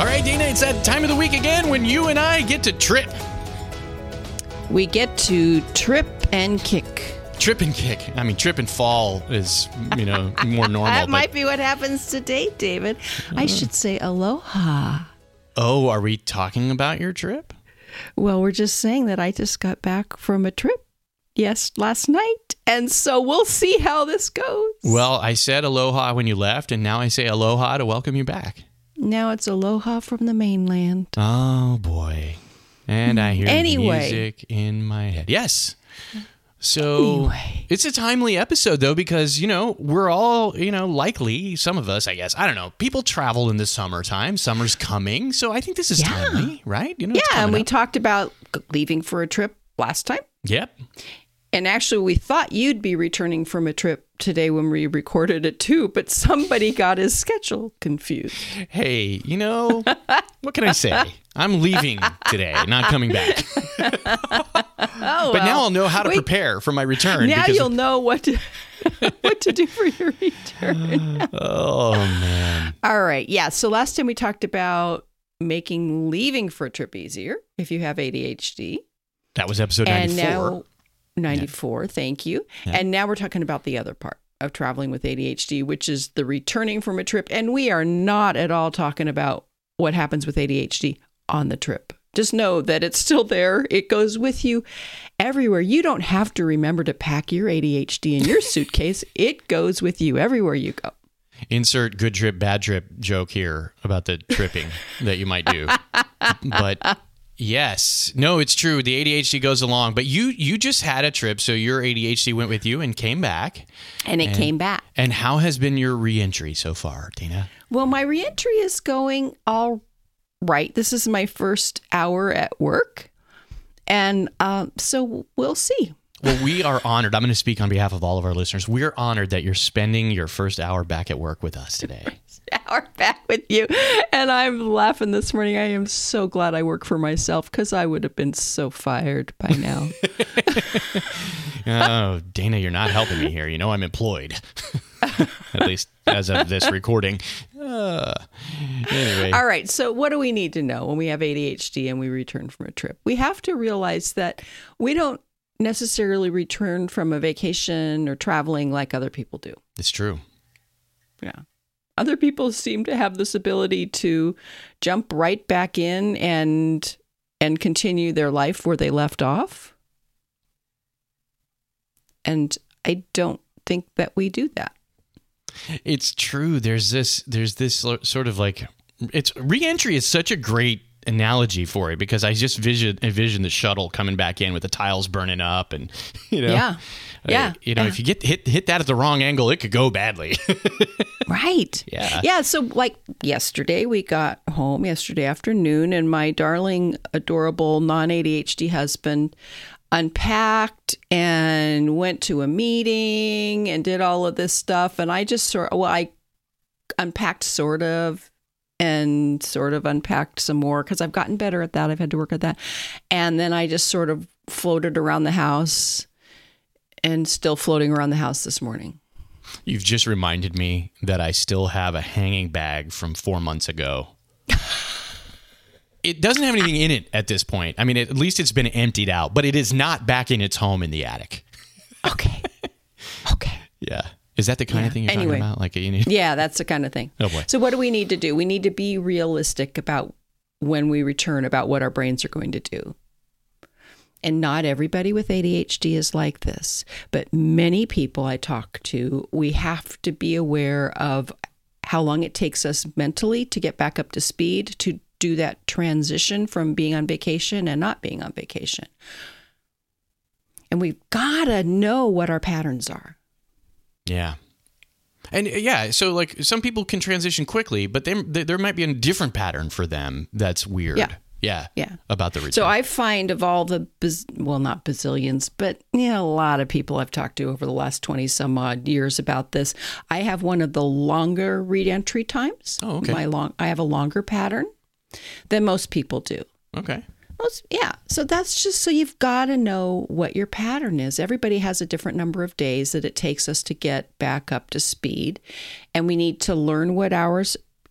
All right, Dana, it's that time of the week again when you and I get to trip. We get to trip and kick. Trip and kick. I mean, trip and fall is, you know, more normal. That might be what happens today, David. I should say aloha. Oh, are we talking about your trip? Well, we're just saying that I just got back from a trip. Yes, last night. And so we'll see how this goes. Well, I said aloha when you left, and now I say aloha to welcome you back. Now it's aloha from the mainland. Oh, boy. And I hear music in my head. Yes. So It's a timely episode, though, because, you know, we're all, you know, likely, some of us, I guess, I don't know, people travel in the summertime. Summer's coming. So I think this is timely, right? You know, yeah, and we talked about leaving for a trip last time. Yep. And actually, we thought you'd be returning from a trip today when we recorded it too, but somebody got his schedule confused. Hey, you know, what can I say? I'm leaving today, not coming back. But now I'll know how to prepare for my return. Now you'll know what to do for your return. Oh, man. All right. Yeah. So last time we talked about making leaving for a trip easier if you have ADHD. That was episode 94. And now, 94, thank you. Yeah. And now we're talking about the other part of traveling with ADHD, which is the returning from a trip. And we are not at all talking about what happens with ADHD on the trip. Just know that it's still there. It goes with you everywhere. You don't have to remember to pack your ADHD in your suitcase. It goes with you everywhere you go. Insert good trip, bad trip joke here about the tripping that you might do. But... yes. No, it's true. The ADHD goes along. But you just had a trip, so your ADHD went with you and came back. And how has been your reentry so far, Dana? Well, my reentry is going all right. This is my first hour at work. And so we'll see. Well, we are honored. I'm going to speak on behalf of all of our listeners. We're honored that you're spending your first hour back at work with us today. Hour back with you. And I'm laughing this morning. I am so glad I work for myself because I would have been so fired by now. Oh, Dana, you're not helping me here. You know, I'm employed, at least as of this recording. Anyway. All right. So what do we need to know when we have ADHD and we return from a trip? We have to realize that we don't necessarily return from a vacation or traveling like other people do. It's true. Yeah. Other people seem to have this ability to jump right back in and continue their life where they left off. And I don't think that we do that. It's true. There's this sort of like, it's reentry is such a great analogy for it because I just envision the shuttle coming back in with the tiles burning up and, you know. Yeah. Yeah. You know, if you get hit that at the wrong angle, it could go badly. Right. Yeah. Yeah. So like yesterday, we got home yesterday afternoon and my darling, adorable non-ADHD husband unpacked and went to a meeting and did all of this stuff. And I just I unpacked sort of and sort of unpacked some more because I've gotten better at that. I've had to work at that. And then I just sort of floated around the house and still floating around the house this morning. You've just reminded me that I still have a hanging bag from 4 months ago. It doesn't have anything in it at this point. I mean, at least it's been emptied out, but it is not back in its home in the attic. Okay. Okay. Yeah. Is that the kind of thing you're talking about? Like, you need... Yeah, that's the kind of thing. Oh, boy. So what do we need to do? We need to be realistic about when we return, about what our brains are going to do. And not everybody with ADHD is like this, but many people I talk to, we have to be aware of how long it takes us mentally to get back up to speed, to do that transition from being on vacation and not being on vacation. And we've got to know what our patterns are. Yeah. And yeah, so like some people can transition quickly, but there might be a different pattern for them that's weird. Yeah. Yeah. Yeah. About the return. So I find of all the, not bazillions, but a lot of people I've talked to over the last 20 some odd years about this, I have one of the longer read entry times. Oh, okay. I have a longer pattern than most people do. Okay. Yeah. So that's just, so you've got to know what your pattern is. Everybody has a different number of days that it takes us to get back up to speed. And we need to learn what our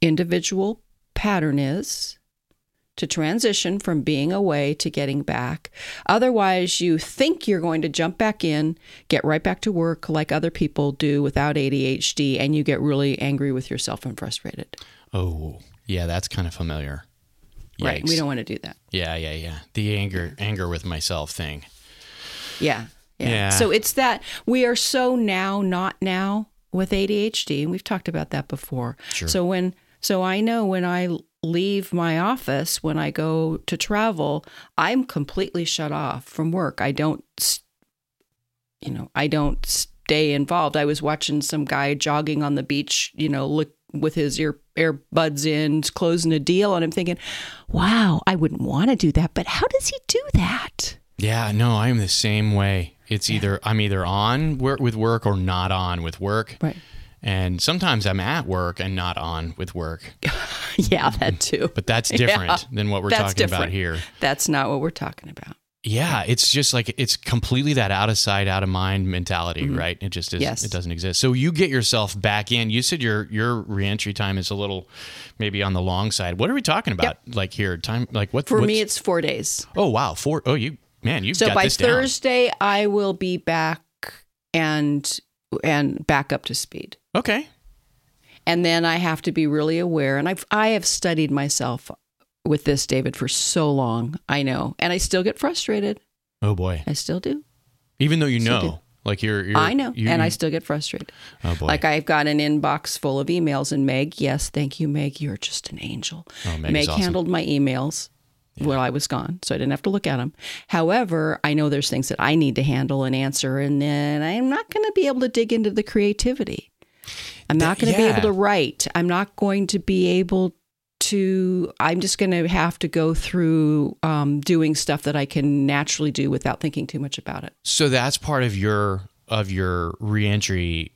individual pattern is to transition from being away to getting back. Otherwise, you think you're going to jump back in, get right back to work like other people do without ADHD, and you get really angry with yourself and frustrated. Oh, yeah, that's kind of familiar. Yikes. Right, we don't want to do that. Yeah. The anger with myself thing. Yeah. So it's that we are so now, not now with ADHD, and we've talked about that before. Sure. So I know when I leave my office, when I go to travel, I'm completely shut off from work. I don't stay involved. I was watching some guy jogging on the beach, look with his earbuds in, closing a deal. And I'm thinking, wow, I wouldn't want to do that. But how does he do that? Yeah, no, I am the same way. It's either I'm either on with work or not on with work. Right. And sometimes I'm at work and not on with work. Yeah, that too. But that's different than what we're talking about here. That's not what we're talking about. Yeah, it's just like it's completely that out of sight, out of mind mentality, mm-hmm. right? It just is. Yes. It doesn't exist. So you get yourself back in. You said your reentry time is a little maybe on the long side. What are we talking about? Yep. Like here, time like what? For me, it's 4 days. Oh wow, 4. Oh, you've got this down. So by Thursday, I will be back and back up to speed. Okay. And then I have to be really aware. And I have studied myself with this, David, for so long. I know. And I still get frustrated. Oh, boy. I still do. Even though like you're... I know. And I still get frustrated. Oh, boy. Like I've got an inbox full of emails. And Meg, yes, thank you, Meg. You're just an angel. Oh, Meg awesome. Handled my emails while I was gone, so I didn't have to look at them. However, I know there's things that I need to handle and answer, and then I'm not going to be able to dig into the creativity. I'm not going to be able to write. I'm not going to be able to, I'm just going to have to go through doing stuff that I can naturally do without thinking too much about it. So that's part of your reentry,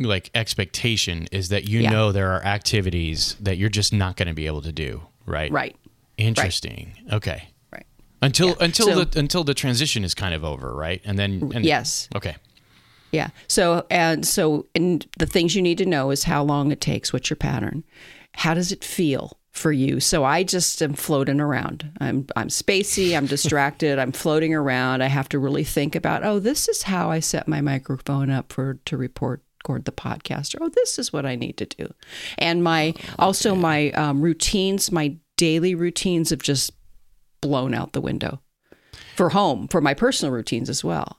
like expectation, is that know there are activities that you're just not going to be able to do, right? Right. Interesting. Right. Okay. Right. Until the transition is kind of over, right? And then yes. Okay. Yeah. So the things you need to know is how long it takes, what's your pattern, how does it feel for you? So I just am floating around. I'm spacey, I'm distracted, I'm floating around. I have to really think about, oh, this is how I set my microphone up to record the podcast, or oh, this is what I need to do. And my routines, my daily routines have just blown out the window for my personal routines as well.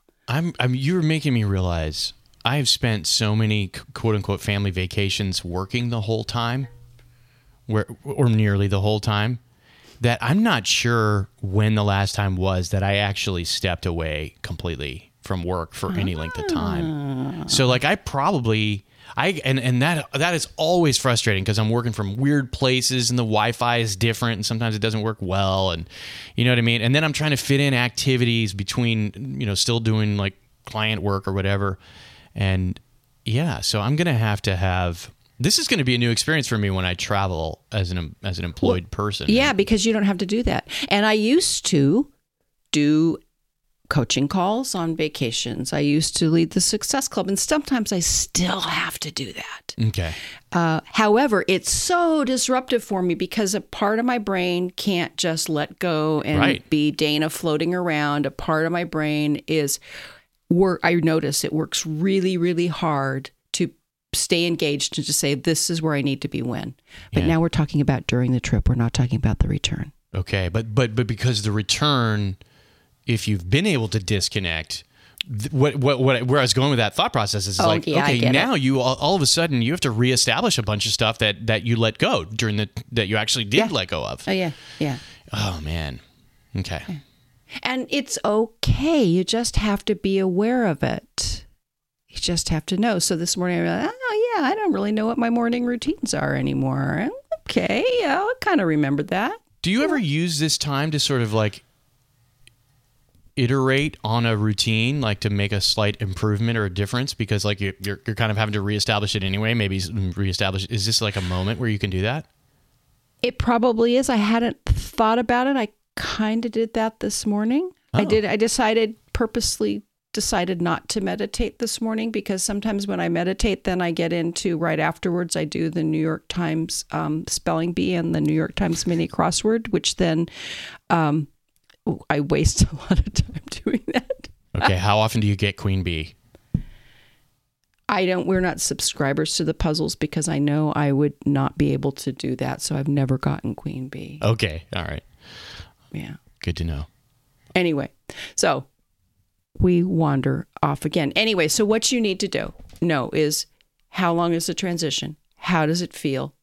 You're making me realize I have spent so many quote unquote family vacations working the whole time or nearly the whole time that I'm not sure when the last time was that I actually stepped away completely from work for any length of time. So like that is always frustrating because I'm working from weird places and the Wi-Fi is different and sometimes it doesn't work well, and you know what I mean? And then I'm trying to fit in activities between, still doing like client work or whatever. And so I'm going to have, this is going to be a new experience for me when I travel as an employed person. Yeah, because you don't have to do that. And I used to do coaching calls on vacations. I used to lead the Success Club, and sometimes I still have to do that. Okay. However, it's so disruptive for me because a part of my brain can't just let go and be Dana floating around. A part of my brain is work. I notice it works really, really hard to stay engaged and to say, this is where I need to be when. But now we're talking about during the trip. We're not talking about the return. Okay. But because the return... if you've been able to disconnect, where I was going with that thought process is you all of a sudden you have to reestablish a bunch of stuff that you let go during that you actually did let go of. Oh yeah, yeah. Oh man, okay. Yeah. And it's okay. You just have to be aware of it. You just have to know. So this morning I realized, I don't really know what my morning routines are anymore. Okay, I kind of remembered that. Do you ever use this time to sort of like iterate on a routine, like to make a slight improvement or a difference? Because like you're kind of having to reestablish it anyway. Maybe reestablish. Is this like a moment where you can do that? It probably is. I hadn't thought about it. I kind of did that this morning. Oh. I purposely decided not to meditate this morning, because sometimes when I meditate, then I get into, right afterwards, I do the New York Times spelling bee and the New York Times mini crossword, which then I waste a lot of time doing that. Okay. How often do you get Queen Bee? We're not subscribers to the puzzles, because I know I would not be able to do that. So I've never gotten Queen Bee. Okay. All right. Yeah. Good to know. Anyway, so we wander off again. Anyway, so what you need to know is, how long is the transition? How does it feel?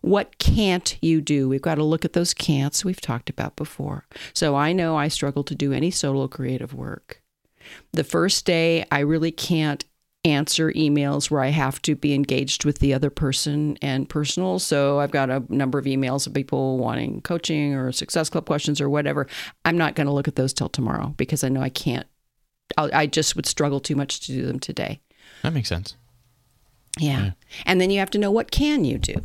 What can't you do? We've got to look at those can'ts we've talked about before. So I know I struggle to do any solo creative work. The first day, I really can't answer emails where I have to be engaged with the other person and personal. So I've got a number of emails of people wanting coaching or Success Club questions or whatever. I'm not going to look at those till tomorrow, because I know I can't. I just would struggle too much to do them today. That makes sense. Yeah. And then you have to know, what can you do?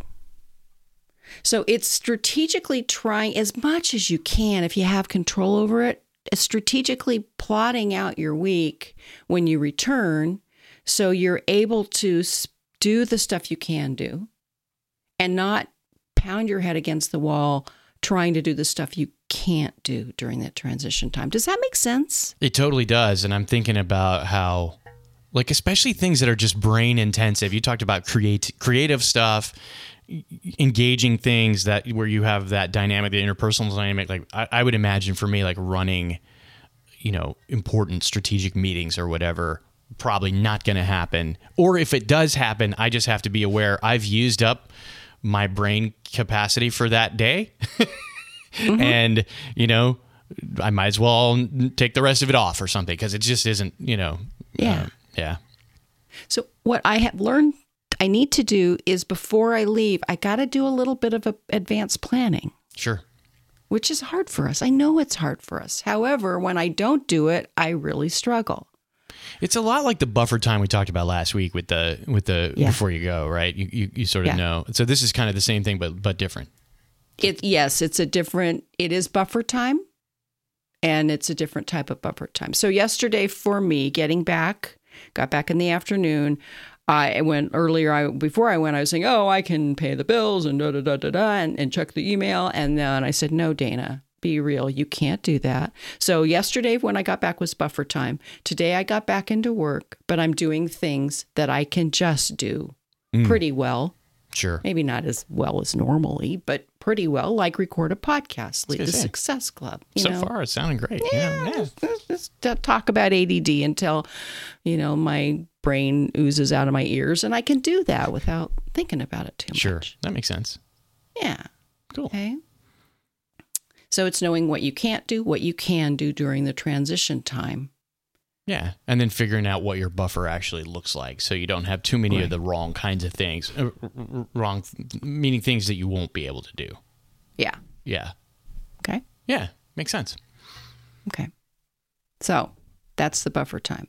So it's strategically trying as much as you can, if you have control over it, strategically plotting out your week when you return, so you're able to do the stuff you can do and not pound your head against the wall trying to do the stuff you can't do during that transition time. Does that make sense? It totally does. And I'm thinking about how, like, especially things that are just brain intensive. You talked about creative stuff, engaging things that where you have that dynamic, the interpersonal dynamic. Like I would imagine for me, like running, important strategic meetings or whatever, probably not going to happen. Or if it does happen, I just have to be aware I've used up my brain capacity for that day. Mm-hmm. And, I might as well take the rest of it off or something, because it just isn't, Yeah. So what I have learned I need to do is, before I leave, I got to do a little bit of advanced planning. Sure. Which is hard for us. I know it's hard for us. However, when I don't do it, I really struggle. It's a lot like the buffer time we talked about last week with the before you go, right? You sort of know. So this is kind of the same thing, but different. It is buffer time, and it's a different type of buffer time. So yesterday for me, got back in the afternoon. Before I went, I was saying, oh, I can pay the bills and and check the email. And then I said, no, Dana, be real. You can't do that. So yesterday when I got back was buffer time. Today I got back into work, but I'm doing things that I can just do pretty well. Sure. Maybe not as well as normally, but pretty well, like record a podcast, lead the Success Club. So far, it's sounding great. Yeah. Just talk about ADD until, my brain oozes out of my ears, and I can do that without thinking about it too much. Sure. That makes sense. Yeah. Cool. Okay. So it's knowing what you can't do, what you can do during the transition time. Yeah. And then figuring out what your buffer actually looks like, so you don't have too many of the wrong kinds of things, meaning things that you won't be able to do. Yeah. Yeah. Okay. Yeah. Makes sense. Okay. So that's the buffer time.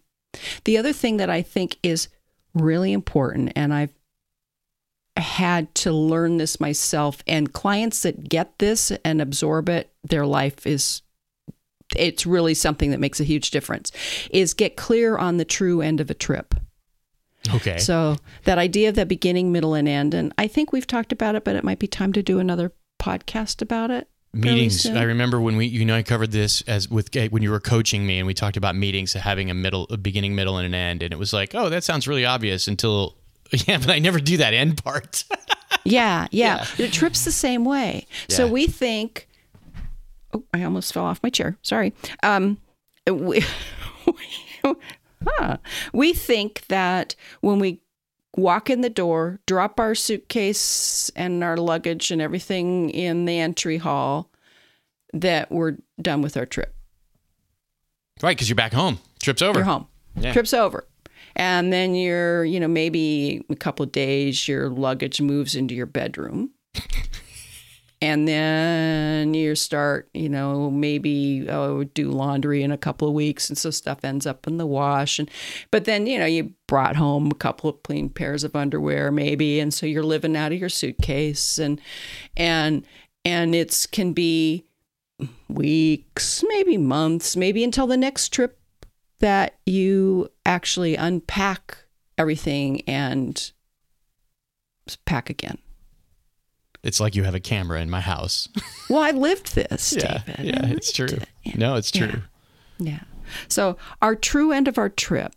The other thing that I think is really important, and I've had to learn this myself, and clients that get this and absorb it, their life is... it's really something that makes a huge difference, is get clear on the true end of a trip. Okay. So that idea of that beginning, middle, and end, and I think we've talked about it, but it might be time to do another podcast about it. Meetings. I remember when I covered this when you were coaching me, and we talked about meetings having a beginning, middle, and an end. And it was like, oh, that sounds really obvious until, but I never do that end part. Yeah. The trip's the same way. Yeah. So we think, oh, I almost fell off my chair. Sorry. We think that when we walk in the door, drop our suitcase and our luggage and everything in the entry hall, that we're done with our trip. Right, because you're back home. Trip's over. You're home. Yeah. Trip's over. And then you're, maybe a couple of days, your luggage moves into your bedroom. And then you start, you know, maybe do laundry in a couple of weeks. And so stuff ends up in the wash. But then, you know, you brought home a couple of clean pairs of underwear maybe. And so you're living out of your suitcase. And it's can be weeks, maybe months, maybe until the next trip that you actually unpack everything and pack again. It's like you have a camera in my house. Well, I lived this, David. Yeah, it's true. No, it's true. Yeah. So our true end of our trip,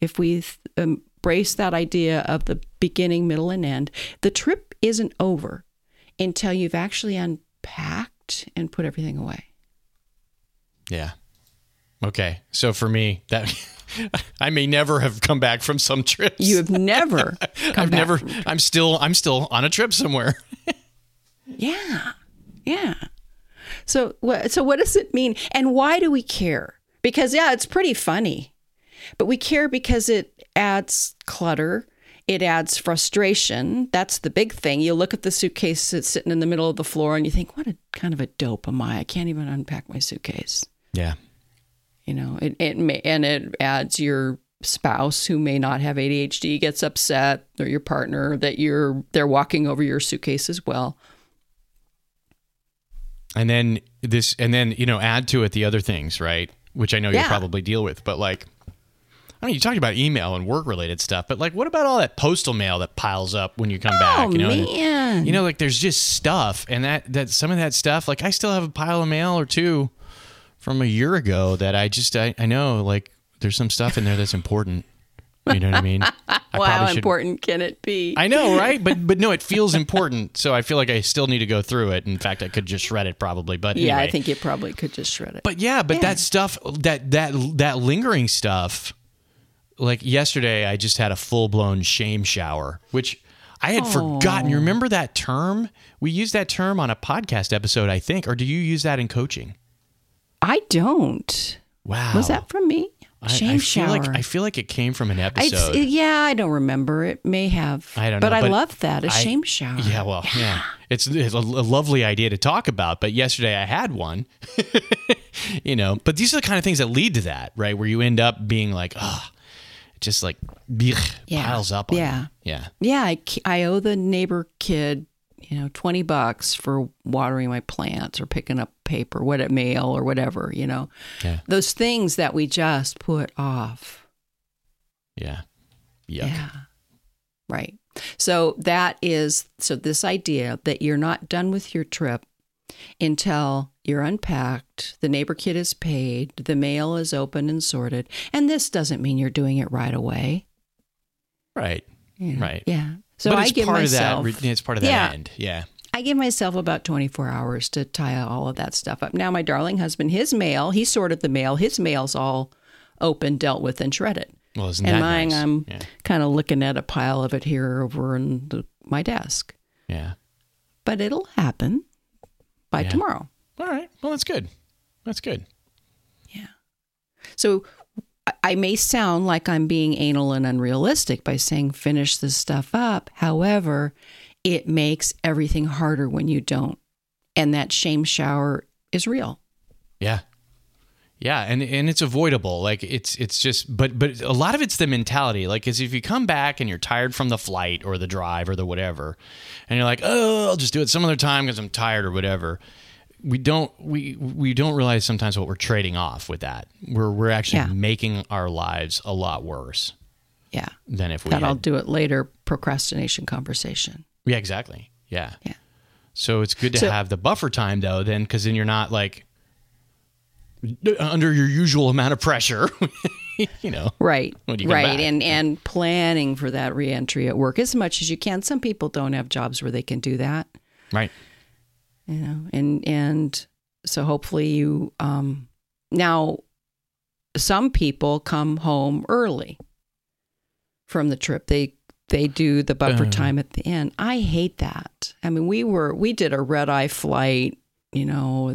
if we embrace that idea of the beginning, middle, and end, the trip isn't over until you've actually unpacked and put everything away. Yeah. Okay. So for me, that... I may never have come back from some trips. You have never come back. I'm still on a trip somewhere. Yeah. Yeah. So what does it mean? And why do we care? Because it's pretty funny. But we care because it adds clutter. It adds frustration. That's the big thing. You look at the suitcase that's sitting in the middle of the floor and you think, what a kind of a dope am I? I can't even unpack my suitcase. Yeah. You know, it adds your spouse who may not have ADHD gets upset, or your partner that they're walking over your suitcase as well. And then you know, add to it the other things, right? Which I know you probably deal with, but like, I mean, you talked about email and work related stuff, but like, what about all that postal mail that piles up when you come back? You know, man. And, you know, like there's just stuff, and that some of that stuff, like I still have a pile of mail or two from a year ago that I know, like, there's some stuff in there that's important. You know what I mean? How important can it be? I know, right? But no, it feels important. So I feel like I still need to go through it. In fact, I could just shred it probably. But anyway. Yeah, I think you probably could just shred it. But that stuff, that lingering stuff, like yesterday, I just had a full-blown shame shower, which I had forgotten. You remember that term? We used that term on a podcast episode, I think. Or do you use that in coaching? I don't. Wow. Was that from me? Shame shower. I feel like it came from an episode. I don't remember. It may have. I don't know. But I love that. Shame shower. Yeah, well, yeah. It's a lovely idea to talk about. But yesterday I had one, you know. But these are the kind of things that lead to that, right? Where you end up being like, just like piles up on you. Yeah. Yeah. I owe the neighbor kid, you know, $20 for watering my plants or picking up paper, mail or whatever, you know, those things that we just put off. Yeah. Yuck. Yeah. Right. So this idea that you're not done with your trip until you're unpacked, the neighbor kid is paid, the mail is opened and sorted. And this doesn't mean you're doing it right away. Right. You know? Right. Yeah. So but it's part of that end. Yeah. I give myself about 24 hours to tie all of that stuff up. Now, my darling husband, he sorted the mail. His mail's all open, dealt with, and shredded. Well, isn't that nice? And mine, I'm kind of looking at a pile of it here over in my desk. Yeah. But it'll happen by tomorrow. All right. Well, that's good. That's good. Yeah. So... I may sound like I'm being anal and unrealistic by saying finish this stuff up. However, it makes everything harder when you don't. And that shame shower is real. Yeah. Yeah. And it's avoidable. Like it's just, but a lot of it's the mentality. Like is if you come back and you're tired from the flight or the drive or the whatever, and you're like, I'll just do it some other time because I'm tired or whatever. We don't realize sometimes what we're trading off with that. We're actually making our lives a lot worse. Yeah. Than if we that had... I'll do it later procrastination conversation. Yeah, exactly. Yeah. Yeah. So it's good to have the buffer time though, then, because then you're not like under your usual amount of pressure. You know. Right. When you come back. And planning for that reentry at work as much as you can. Some people don't have jobs where they can do that. Right. You know, and so hopefully you, now some people come home early from the trip. They do the buffer time at the end. I hate that. I mean, we did a red eye flight, you know,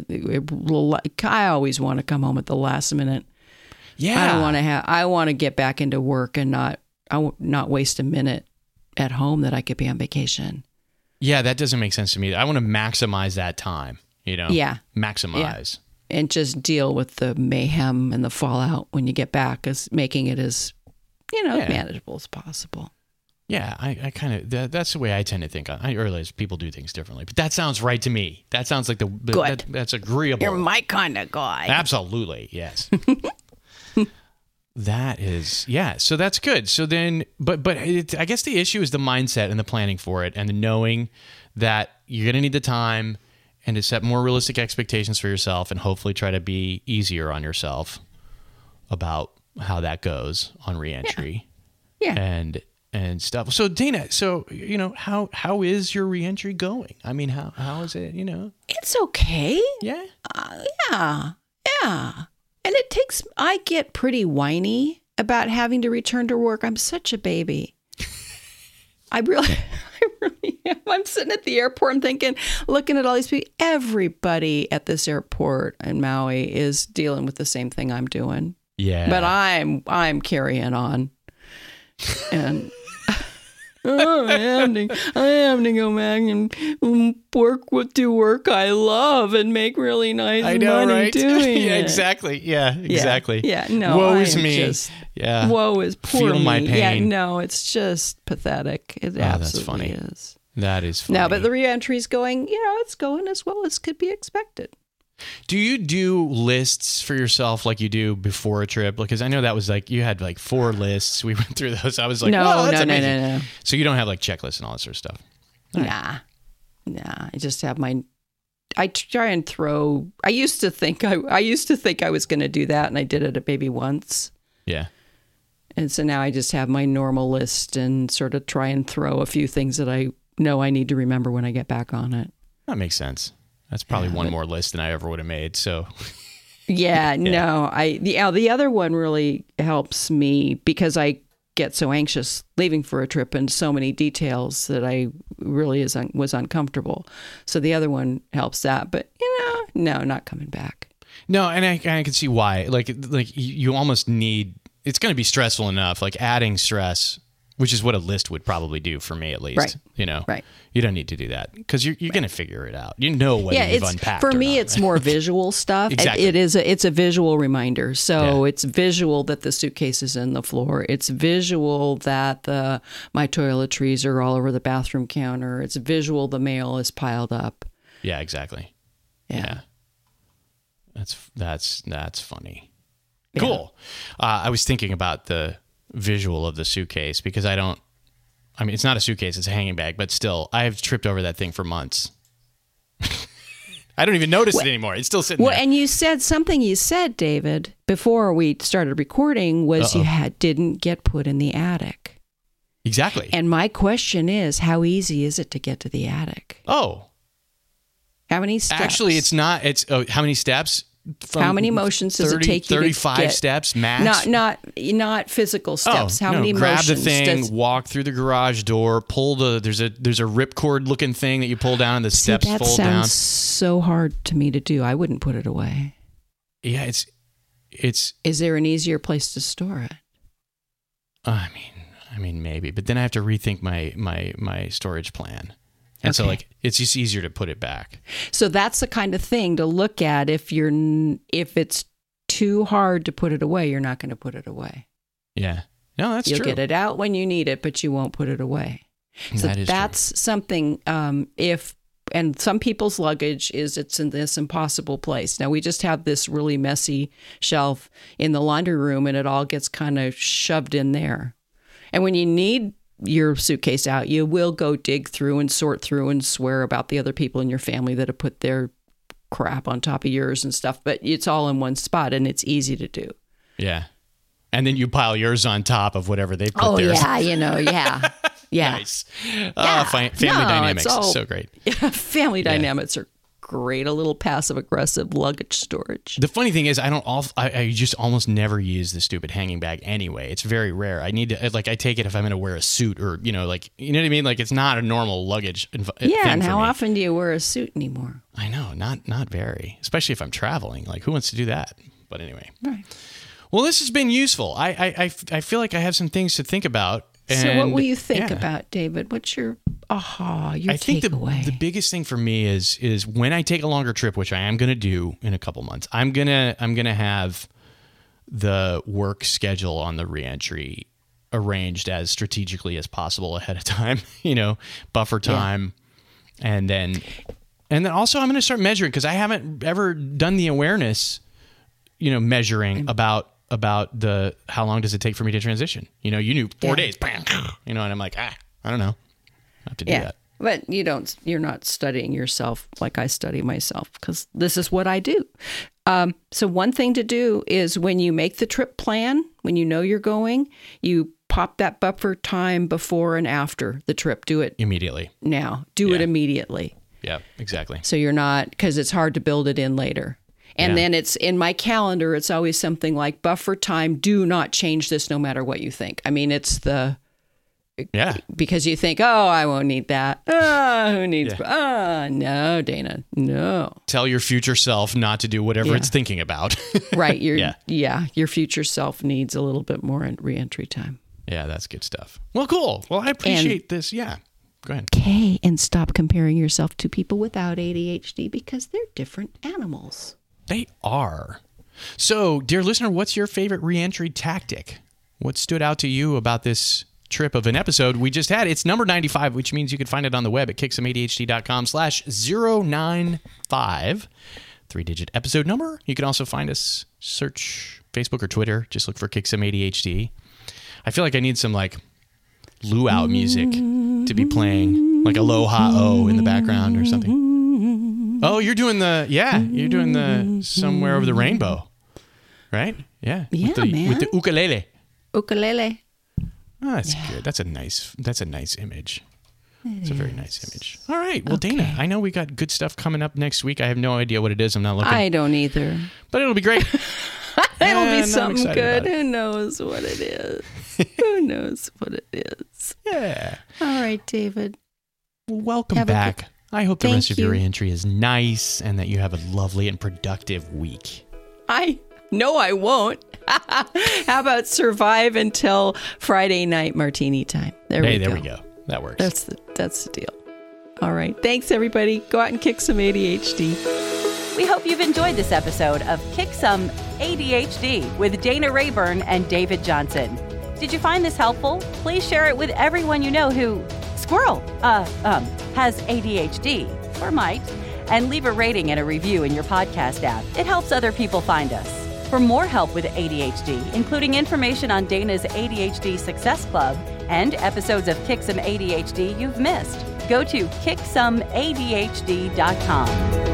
I always want to come home at the last minute. Yeah. I want to get back into work and not waste a minute at home that I could be on vacation. Yeah, that doesn't make sense to me. I want to maximize that time, you know? Yeah. Maximize. Yeah. And just deal with the mayhem and the fallout when you get back, is making it as, you know, manageable as possible. Yeah, I kind of, that's the way I tend to think. I realize people do things differently, but that sounds right to me. That sounds like the that's agreeable. You're my kind of guy. Absolutely, yes. That is, yeah, so that's good. So then, but it, I guess the issue is the mindset and the planning for it and the knowing that you're going to need the time and to set more realistic expectations for yourself and hopefully try to be easier on yourself about how that goes on reentry. Yeah. And stuff. So Dana, so, you know, how is your reentry going? I mean, how is it, you know? It's okay. Yeah. Yeah. And it takes, I get pretty whiny about having to return to work. I'm such a baby. I really am. I'm sitting at the airport. I'm thinking, looking at all these people. Everybody at this airport in Maui is dealing with the same thing I'm doing. Yeah. But I'm carrying on. And I am to go back and do work I love and make really nice money, right? Doing yeah, it. Exactly. Yeah, exactly. Yeah, no. Woe is me. Just, yeah. Woe is poor Feel me. My pain. Yeah, no, it's just pathetic. It absolutely that's funny. Is. That is funny. No, but the reentry's going, you know, it's going as well as could be expected. Do you do lists for yourself like you do before a trip? Because I know that was like, you had like 4 lists. We went through those. I was like, no, that's amazing. No. So you don't have like checklists and all that sort of stuff? All right. Nah. I just have my, I try and throw, I used to think I was going to do that and I did it maybe once. Yeah. And so now I just have my normal list and sort of try and throw a few things that I know I need to remember when I get back on it. That makes sense. That's probably one more list than I ever would have made. So, the other one really helps me because I get so anxious leaving for a trip and so many details that I really was uncomfortable. So the other one helps that, but you know, no, not coming back. No, and I can see why. Like you almost need. It's going to be stressful enough. Like adding stress. Which is what a list would probably do for me, at least. Right. You know, right. You don't need to do that because you're going to figure it out. You know what you've unpacked. For me, it's more visual stuff. Exactly. It's a visual reminder. So it's visual that the suitcase is in the floor. It's visual that my toiletries are all over the bathroom counter. It's visual the mail is piled up. Yeah, exactly. Yeah. That's funny. Yeah. Cool. I was thinking about the visual of the suitcase because it's not a suitcase, it's a hanging bag, but still I've tripped over that thing for months. I don't even notice it anymore. It's still sitting there. And you said, David, before we started recording was you didn't get put in the attic. Exactly. And my question is, how easy is it to get to the attic? Oh. How many steps? Actually, it's not. It's how many steps? How many motions does it take you to get? 35 steps max? Not physical steps. How many motions? Grab the thing, walk through the garage door, pull there's a ripcord looking thing that you pull down and the steps fold down. That sounds so hard to me to do. I wouldn't put it away. Yeah, it's. Is there an easier place to store it? I mean, maybe, but then I have to rethink my storage plan. And so like, it's just easier to put it back. So that's the kind of thing to look at. If it's too hard to put it away, you're not going to put it away. Yeah. No, that's true. You'll get it out when you need it, but you won't put it away. So that's something, and some people's luggage it's in this impossible place. Now we just have this really messy shelf in the laundry room and it all gets kind of shoved in there. And when you need your suitcase out, you will go dig through and sort through and swear about the other people in your family that have put their crap on top of yours and stuff, but it's all in one spot and it's easy to do. Yeah. And then you pile yours on top of whatever they put theirs. Oh, yeah, you know, yeah. Yeah. Nice. Yeah. Family dynamics. So great. Family dynamics are great. A little passive-aggressive luggage storage. The funny thing is, I just almost never use the stupid hanging bag anyway. It's very rare. I need to, like, I take it if I'm going to wear a suit or, you know, like, you know what I mean? Like, it's not a normal luggage thing. Yeah, and how often do you wear a suit anymore? I know, not very. Especially if I'm traveling. Like, who wants to do that? But anyway. Right. Well, this has been useful. I feel like I have some things to think about And so what will you think about, David? What's your aha, your takeaway? I think the biggest thing for me is when I take a longer trip, which I am going to do in a couple months, I'm gonna have the work schedule on the reentry arranged as strategically as possible ahead of time, buffer time. Yeah. And then also I'm going to start measuring, because I haven't ever done the awareness, measuring about the how long does it take for me to transition. You knew 4 days, bam, and I'm like, I don't know. I have to do that. But you're not studying yourself like I study myself, because this is what I do. So one thing to do is when you make the trip plan, when you know you're going, you pop that buffer time before and after the trip. Do it immediately. Now, do it immediately. Yeah, exactly. So you're not, because it's hard to build it in later. And then it's in my calendar, it's always something like buffer time. Do not change this no matter what you think. I mean, it's the, because you think, I won't need that. Who needs, no, Dana, no. Tell your future self not to do whatever it's thinking about. Right. Your future self needs a little bit more reentry time. Yeah, that's good stuff. Well, cool. Well, I appreciate this. Yeah. Go ahead. Okay. And stop comparing yourself to people without ADHD, because they're different animals. They are. So, dear listener, what's your favorite reentry tactic? What stood out to you about this trip of an episode we just had? It's number 95, which means you can find it on the web at kicksomeadhd.com/095. 3-digit episode number. You can also find us, search Facebook or Twitter. Just look for Kick Some ADHD. I feel like I need some luau music to be playing, like Aloha O in the background or something. Oh, you're doing the Somewhere Over the Rainbow, right? Yeah. With the ukulele. Ukulele. Oh, that's good. That's a nice image. It's a very nice image. All right. Well, okay. Dana, I know we got good stuff coming up next week. I have no idea what it is. I'm not looking. I don't either. But it'll be great. It'll be something good. Who knows what it is? Who knows what it is? Yeah. All right, David. Well, welcome back. I hope the rest of your reentry is nice and that you have a lovely and productive week. I won't. How about survive until Friday night martini time? There we go. That works. That's the deal. All right. Thanks, everybody. Go out and kick some ADHD. We hope you've enjoyed this episode of Kick Some ADHD with Dana Rayburn and David Johnson. Did you find this helpful? Please share it with everyone you know who... Squirrel has ADHD, or might, and leave a rating and a review in your podcast app. It helps other people find us. For more help with ADHD, including information on Dana's ADHD Success Club and episodes of Kick Some ADHD you've missed, go to kicksomeadhd.com.